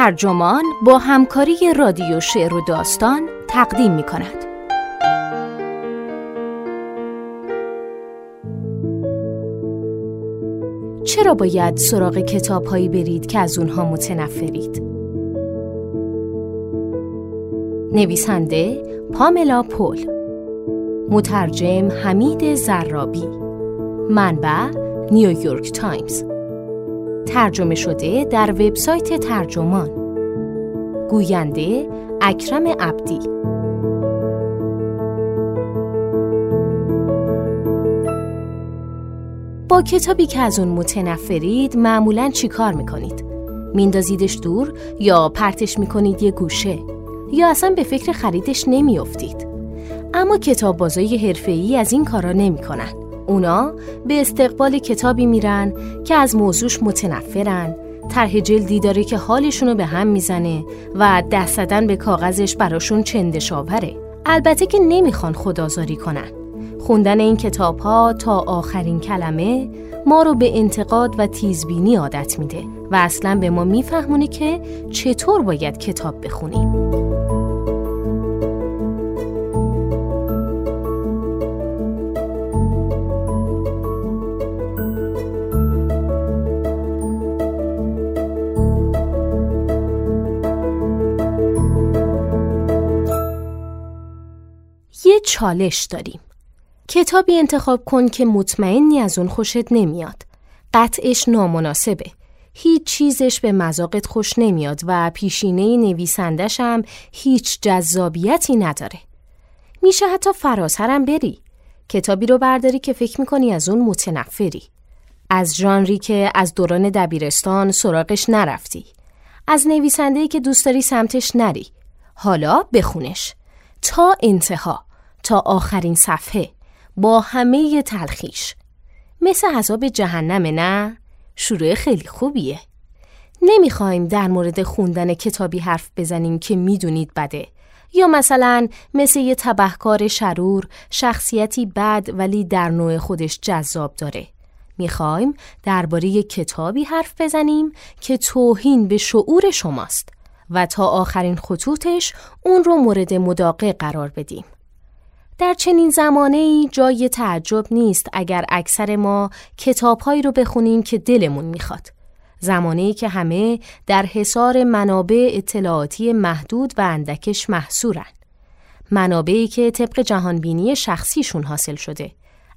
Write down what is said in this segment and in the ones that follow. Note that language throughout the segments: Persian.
ترجمان با همکاری رادیو شعر و داستان تقدیم می‌کند. چرا باید سراغ کتاب‌هایی برید که از اونها متنفرید؟ نویسنده پاملا پول، مترجم حمید زرابی، منبع نیویورک تایمز، ترجمه شده در وبسایت ترجمان، گوینده اکرم عبدی. با کتابی که از اون متنفرید معمولاً چی کار میکنید؟ میندازیدش دور یا پرتش میکنید یه گوشه یا اصلا به فکر خریدش نمیافتید. اما کتاببازای حرفه‌ای از این کارا نمیکنن. اونا به استقبال کتابی میرن که از موضوعش متنفرن، طرح جلدی داره که حالشونو به هم میزنه و دست زدن به کاغذش براشون چندشاوره. البته که نمیخوان خودآزاری کنن. خوندن این کتاب‌ها تا آخرین کلمه ما رو به انتقاد و تیزبینی عادت میده و اصلاً به ما میفهمونه که چطور باید کتاب بخونیم. یه چالش داریم. کتابی انتخاب کن که مطمئنی از اون خوشت نمیاد. قطعش نامناسبه. هیچ چیزش به مذاقت خوش نمیاد و پیشینه نویسندش هم هیچ جذابیتی نداره. میشه حتی فراترم بری. کتابی رو برداری که فکر میکنی از اون متنفری. از ژانری که از دوران دبیرستان سراغش نرفتی. از نویسنده‌ای که دوست داری سمتش نری. حالا بخونش. تا انتها، تا آخرین صفحه، با همه تلخیش. مثل عذاب جهنمه، نه؟ شروع خیلی خوبیه. نمیخوایم در مورد خوندن کتابی حرف بزنیم که میدونید بده، یا مثلا مثل یه تبهکار شرور، شخصیتی بد ولی در نوع خودش جذاب داره. میخوایم درباره کتابی حرف بزنیم که توهین به شعور شماست و تا آخرین خطوطش اون رو مورد مداقع قرار بدیم. در چنین زمانه‌ای جای تعجب نیست اگر اکثر ما کتاب‌هایی رو بخونیم که دلمون میخواد. زمانه‌ای که همه در حصار منابع اطلاعاتی محدود و اندکش محصورن. منابعی که طبق جهانبینی شخصیشون حاصل شده،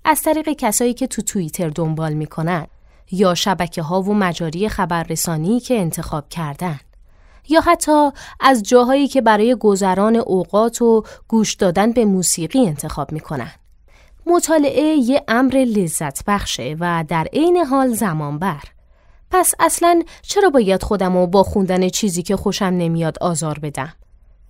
از طریق کسایی که تو توییتر دنبال میکنن یا شبکه‌ها و مجاری خبررسانی که انتخاب کردن، یا حتی از جاهایی که برای گذران اوقات و گوش دادن به موسیقی انتخاب میکنن. مطالعه یه امر لذت بخشه و در عین حال زمان بر. پس اصلاً چرا باید خودمو با خوندن چیزی که خوشم نمیاد آزار بدم؟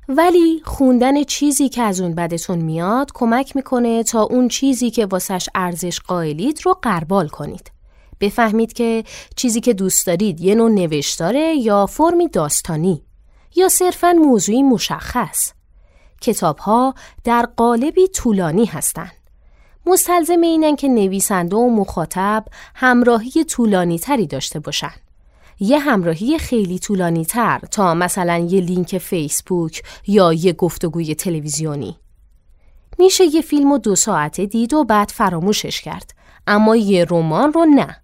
ولی خوندن چیزی که از اون بدتون میاد کمک میکنه تا اون چیزی که واسش ارزش قائلید رو غربال کنید. بفهمید که چیزی که دوست دارید یه نوع نوشتاره یا فرمی داستانی یا صرفاً موضوعی مشخص. کتاب‌ها در قالبی طولانی هستند. مستلزم اینن که نویسنده و مخاطب همراهی طولانی تری داشته باشن. یه همراهی خیلی طولانی تر تا مثلا یه لینک فیسبوک یا یه گفتگوی تلویزیونی. میشه یه فیلمو 2 ساعته دید و بعد فراموشش کرد، اما یه رمان رو نه.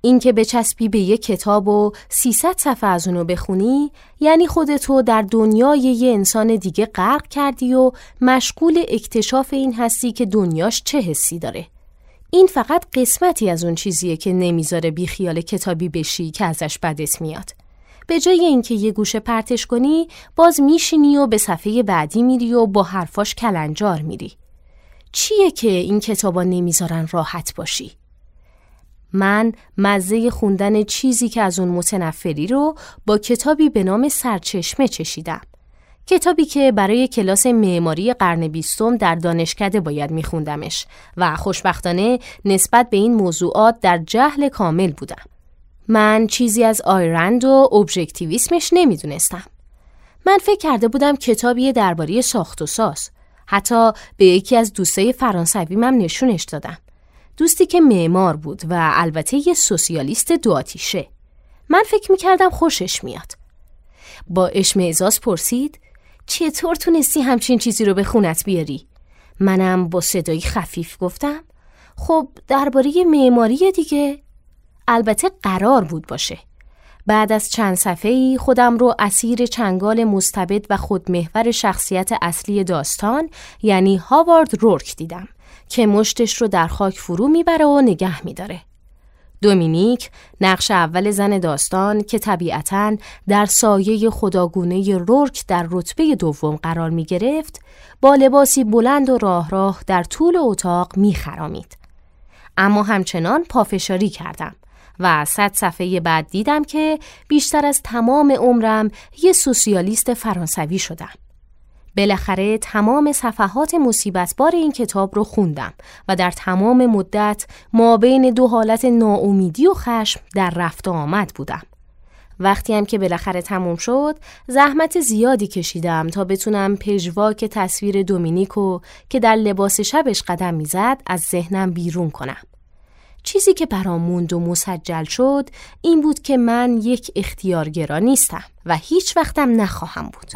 این که بچسبی به یه کتاب و 300 صفحه از اونو بخونی یعنی خودتو در دنیای یه انسان دیگه غرق کردی و مشغول اکتشاف این هستی که دنیاش چه حسی داره. این فقط قسمتی از اون چیزیه که نمیذاره بیخیال کتابی بشی که ازش بدت میاد. به جای اینکه یه گوشه پرتش کنی، باز میشینی و به صفحه بعدی میری و با حرفاش کلنجار میری. چیه که این کتابا نمیذارن راحت باشی؟ من مزه خوندن چیزی که از اون متنفری رو با کتابی به نام سرچشمه چشیدم. کتابی که برای کلاس معماری قرن 20 در دانشکده باید میخوندمش و خوشبختانه نسبت به این موضوعات در جهل کامل بودم. من چیزی از آیرند و ابژکتیویسمش نمیدونستم. من فکر کرده بودم کتابی درباره ساخت و ساز. حتی به یکی از دوستای فرانسویم هم نشونش دادم. دوستی که معمار بود و البته یه سوسیالیست دو آتیشه. من فکر میکردم خوشش میاد. با اشمئزاز پرسید چطور تونستی همچین چیزی رو به خونت بیاری؟ منم با صدای خفیف گفتم خب درباره معماری دیگه. البته قرار بود باشه. بعد از چند صفحه‌ای خودم رو اسیر چنگال مستبد و خودمحور شخصیت اصلی داستان یعنی هاوارد رورک دیدم که مشتش رو در خاک فرو میبره و نگه میداره. دومینیک نقش اول زن داستان که طبیعتاً در سایه خداگونه رورک در رتبه دوم قرار می گرفت با لباسی بلند و راه در طول اتاق می خرامید. اما همچنان پافشاری کردم و 100 صفحه بعد دیدم که بیشتر از تمام عمرم یه سوسیالیست فرانسوی شدم. بالاخره تمام صفحات مصیبتبار این کتاب رو خوندم و در تمام مدت ما بین دو حالت ناامیدی و خشم در رفت و آمد بودم. وقتی هم که بالاخره تموم شد زحمت زیادی کشیدم تا بتونم پژواک تصویر دومینیکو که در لباس شبش قدم میزد از ذهنم بیرون کنم. چیزی که برام موند و مسجل شد این بود که من یک اختیارگرا نیستم و هیچ وقتم نخواهم بود.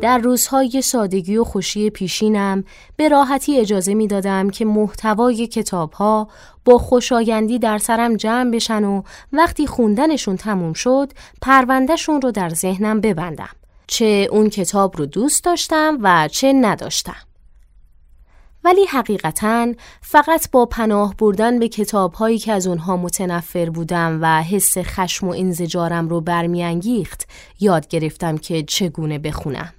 در روزهای سادگی و خوشی پیشینم به راحتی اجازه می دادم که محتوای کتابها با خوشایندی در سرم جمع بشن و وقتی خوندنشون تموم شد پروندهشون رو در ذهنم ببندم. چه اون کتاب رو دوست داشتم و چه نداشتم. ولی حقیقتاً فقط با پناه بردن به کتاب‌هایی که از اونها متنفر بودم و حس خشم و انزجارم رو برمی‌انگیخت یاد گرفتم که چگونه بخونم.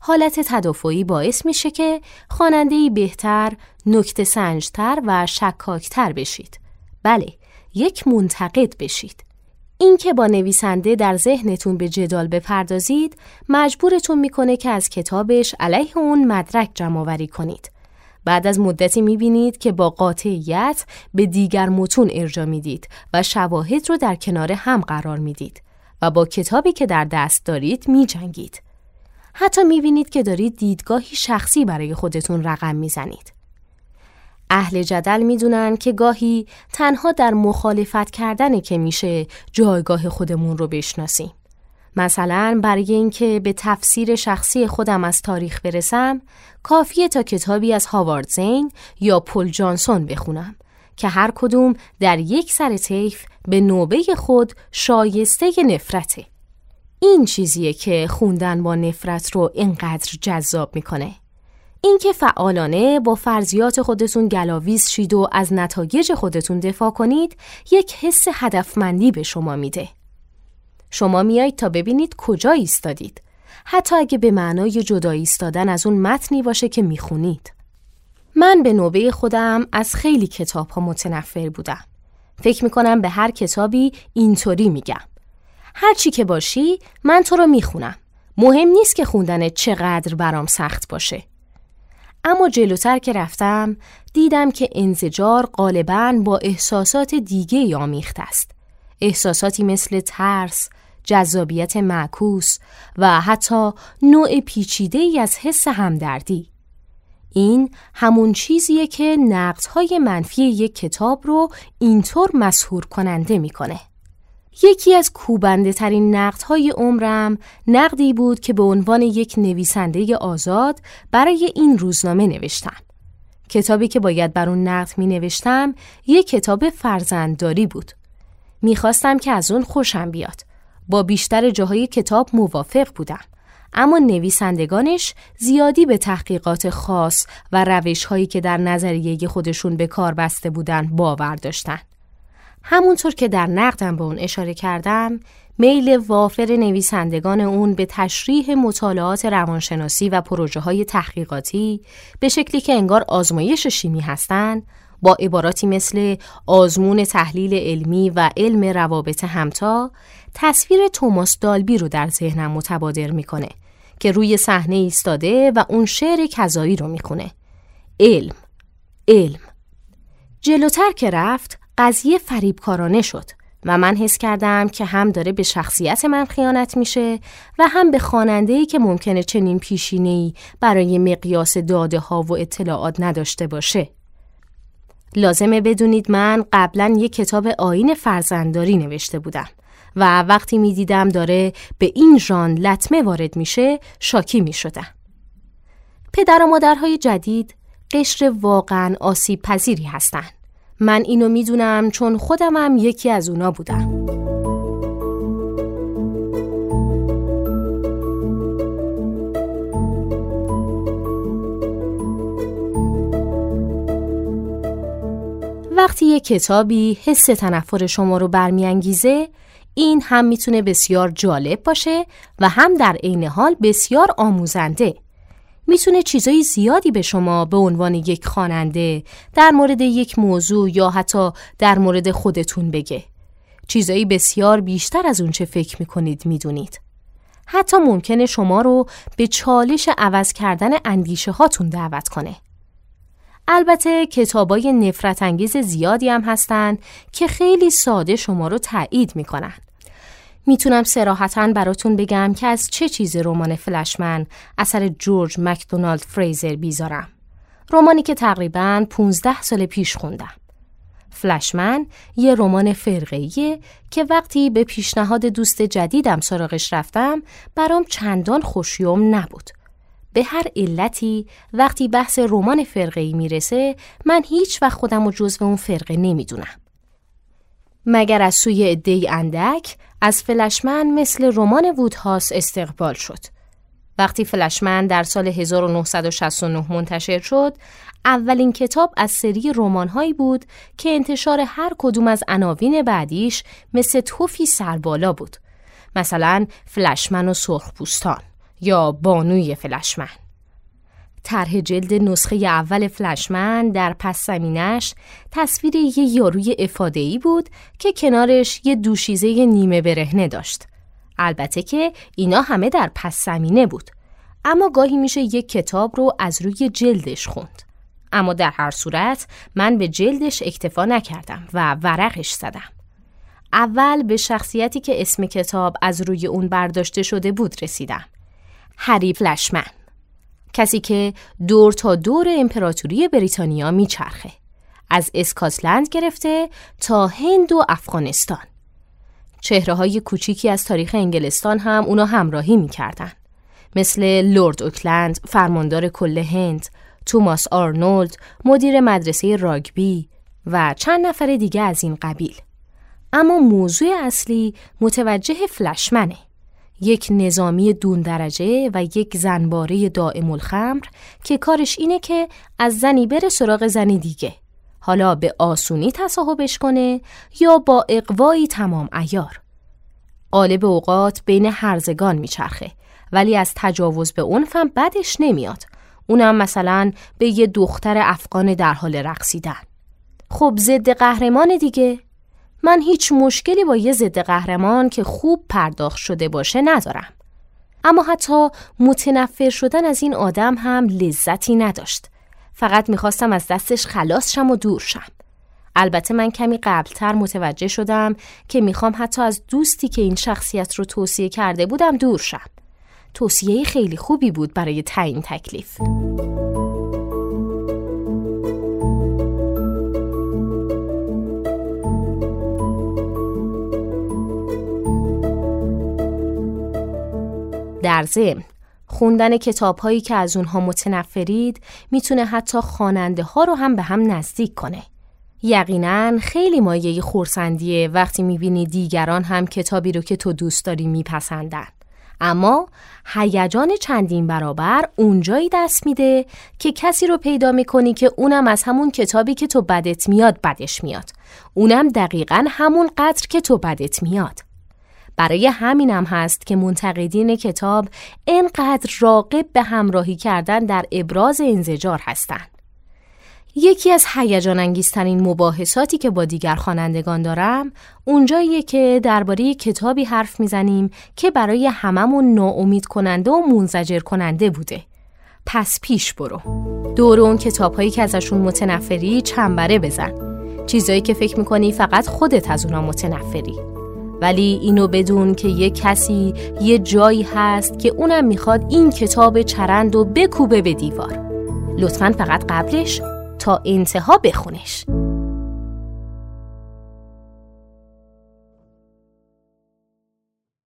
حالت تدافعی باعث میشه که خواننده‌ای بهتر، نکته سنج‌تر و شکاک‌تر بشید. بله، یک منتقد بشید. این که با نویسنده در ذهنتون به جدال بپردازید مجبورتون میکنه که از کتابش علیه اون مدرک جمع‌آوری کنید. بعد از مدتی میبینید که با قاطعیت به دیگر متون ارجاع میدید و شواهد رو در کنار هم قرار میدید و با کتابی که در دست دارید میجنگید. حتی میبینید که دارید دیدگاهی شخصی برای خودتون رقم میزنید. اهل جدل میدونن که گاهی تنها در مخالفت کردنه که میشه جایگاه خودمون رو بشناسیم. مثلا برای اینکه به تفسیر شخصی خودم از تاریخ برسم، کافیه تا کتابی از هاوارد زین یا پول جانسون بخونم که هر کدوم در یک سر طیف به نوبه خود شایسته نفرته. این چیزیه که خوندن با نفرت رو اینقدر جذاب میکنه. اینکه فعالانه با فرضیات خودتون گلاویز شید و از نتایج خودتون دفاع کنید یک حس هدفمندی به شما میده. شما میایید تا ببینید کجا ایستادید، حتی اگه به معنای جدا ایستادن از اون متنی باشه که میخونید. من به نوبه خودم از خیلی کتاب ها متنفر بودم. فکر میکنم به هر کتابی اینطوری میگم هر چی که باشی من تو رو میخونم، مهم نیست که خوندن چقدر برام سخت باشه. اما جلوتر که رفتم دیدم که انزجار غالباً با احساسات دیگه‌ای آمیخته است. احساساتی مثل ترس، جذابیت معکوس و حتی نوع پیچیده‌ای از حس همدردی. این همون چیزیه که نقدهای منفی یک کتاب رو اینطور مسحور کننده می‌کنه. یکی از کوبنده ترین نقدهای عمرم نقدی بود که به عنوان یک نویسنده آزاد برای این روزنامه نوشتم. کتابی که باید بر اون نقد می نوشتم یک کتاب فرزندداری بود. میخواستم که از اون خوشم بیاد. با بیشتر جاهای کتاب موافق بودم. اما نویسندگانش زیادی به تحقیقات خاص و روشهایی که در نظریه خودشون به کار بسته بودن باور داشتن. همونطور که در نقدم به اون اشاره کردم، میل وافر نویسندگان اون به تشریح مطالعات روانشناسی و پروژه های تحقیقاتی به شکلی که انگار آزمایش شیمی هستن، با عباراتی مثل آزمون تحلیل علمی و علم روابط همتا، تصویر توماس دالبی رو در ذهنم متبادر میکنه که روی صحنه ایستاده و اون شعر کذایی رو میخونه. علم، علم. جلوتر که رفت قضیه فریبکارانه شد و من حس کردم که هم داره به شخصیت من خیانت میشه و هم به خواننده‌ای که ممکنه چنین پیشینه‌ای برای مقیاس داده‌ها و اطلاعات نداشته باشه. لازمه بدونید من قبلا یک کتاب آیین فرزندداری نوشته بودم و وقتی میدیدم داره به این ژانر لطمه وارد میشه شاکی میشدم. پدر و مادرهای جدید قشر واقعا آسیب پذیری هستن. من اینو میدونم چون خودم هم یکی از اونا بودم. وقتی یک کتابی حس تنفر شما رو برمیانگیزه، این هم میتونه بسیار جالب باشه و هم در عین حال بسیار آموزنده. میتونه چیزای زیادی به شما به عنوان یک خواننده در مورد یک موضوع یا حتی در مورد خودتون بگه. چیزایی بسیار بیشتر از اون چه فکر میکنید میدونید. حتی ممکنه شما رو به چالش عوض کردن اندیشه هاتون دعوت کنه. البته کتابای نفرت انگیز زیادی هم هستن که خیلی ساده شما رو تایید میکنن. میتونم صراحتاً براتون بگم که از چه چیز رمان فلشمن اثر جورج مکدونالد فریزر بیزارم. رمانی که تقریباً 15 سال پیش خوندم. فلشمن یه رمان فرقه‌ایه که وقتی به پیشنهاد دوست جدیدم سراغش رفتم برام چندان خوشیوم نبود. به هر علتی وقتی بحث رمان فرقه‌ای میرسه من هیچ وقت خودم رو جزو اون فرقه نمیدونم. مگر از سوی عده‌ای اندک از فلشمن مثل رمان وودهاس استقبال شد. وقتی فلشمن در سال 1969 منتشر شد، اولین کتاب از سری رمان‌هایی بود که انتشار هر کدوم از عناوین بعدیش مثل توفی سربالا بود. مثلا فلشمن و سرخپوستان یا بانوی فلشمن. طرح جلد نسخه اول فلشمن در پس زمینش تصویر یه یاروی افاده‌ای بود که کنارش یه دوشیزه نیمه برهنه داشت. البته که اینا همه در پس زمینه بود، اما گاهی میشه یک کتاب رو از روی جلدش خوند. اما در هر صورت من به جلدش اکتفا نکردم و ورقش زدم. اول به شخصیتی که اسم کتاب از روی اون برداشته شده بود رسیدم. هری فلشمن، کسی که دور تا دور امپراتوری بریتانیا میچرخه، از اسکاتلند گرفته تا هند و افغانستان. چهره‌های کوچیکی از تاریخ انگلستان هم اونا همراهی می‌کردن، مثل لورد اوکلند، فرماندار کل هند، توماس آرنولد، مدیر مدرسه راگبی و چند نفر دیگه از این قبیل. اما موضوع اصلی متوجه فلشمنه، یک نظامی دون درجه و یک زنباره دائم الخمر که کارش اینه که از زنی بره سراغ زنی دیگه، حالا به آسونی تصاحبش کنه یا با اقوایی تمام عیار. غالب اوقات بین هرزگان میچرخه، ولی از تجاوز به عنفم بدش نمیاد، اونم مثلا به یه دختر افغان در حال رقصیدن. خب ضد قهرمان دیگه. من هیچ مشکلی با یه ضد قهرمان که خوب پرداخت شده باشه ندارم، اما حتی متنفر شدن از این آدم هم لذتی نداشت. فقط میخواستم از دستش خلاص شم و دور شم. البته من کمی قبلتر متوجه شدم که میخوام حتی از دوستی که این شخصیت رو توصیه کرده بودم دور شم. توصیه خیلی خوبی بود برای تعیین تکلیف. در ضمن خوندن کتاب‌هایی که از اونها متنفرید میتونه حتی خواننده‌ها رو هم به هم نزدیک کنه. یقیناً خیلی مایه خرسندیه وقتی میبینی دیگران هم کتابی رو که تو دوست داری میپسندن، اما هیجان چندین برابر اونجایی دست میده که کسی رو پیدا میکنی که اونم از همون کتابی که تو بدت میاد بدش میاد، اونم دقیقاً همون قدر که تو بدت میاد. برای همینم هست که منتقدین کتاب اینقدر راغب به همراهی کردن در ابراز انزجار هستند. یکی از هیجان انگیزترین مباحثاتی که با دیگر خوانندگان دارم، اونجاییه که درباره کتابی حرف میزنیم که برای هممون ناامید کننده و منزجر کننده بوده. پس پیش برو. دور اون کتاب‌هایی که ازشون متنفری چنبره بزن. چیزایی که فکر میکنی فقط خودت از اونا متنفری. ولی اینو بدون که یه کسی یه جایی هست که اونم میخواد این کتاب چرند و بکوبه به دیوار. لطفاً فقط قبلش تا انتها بخونش.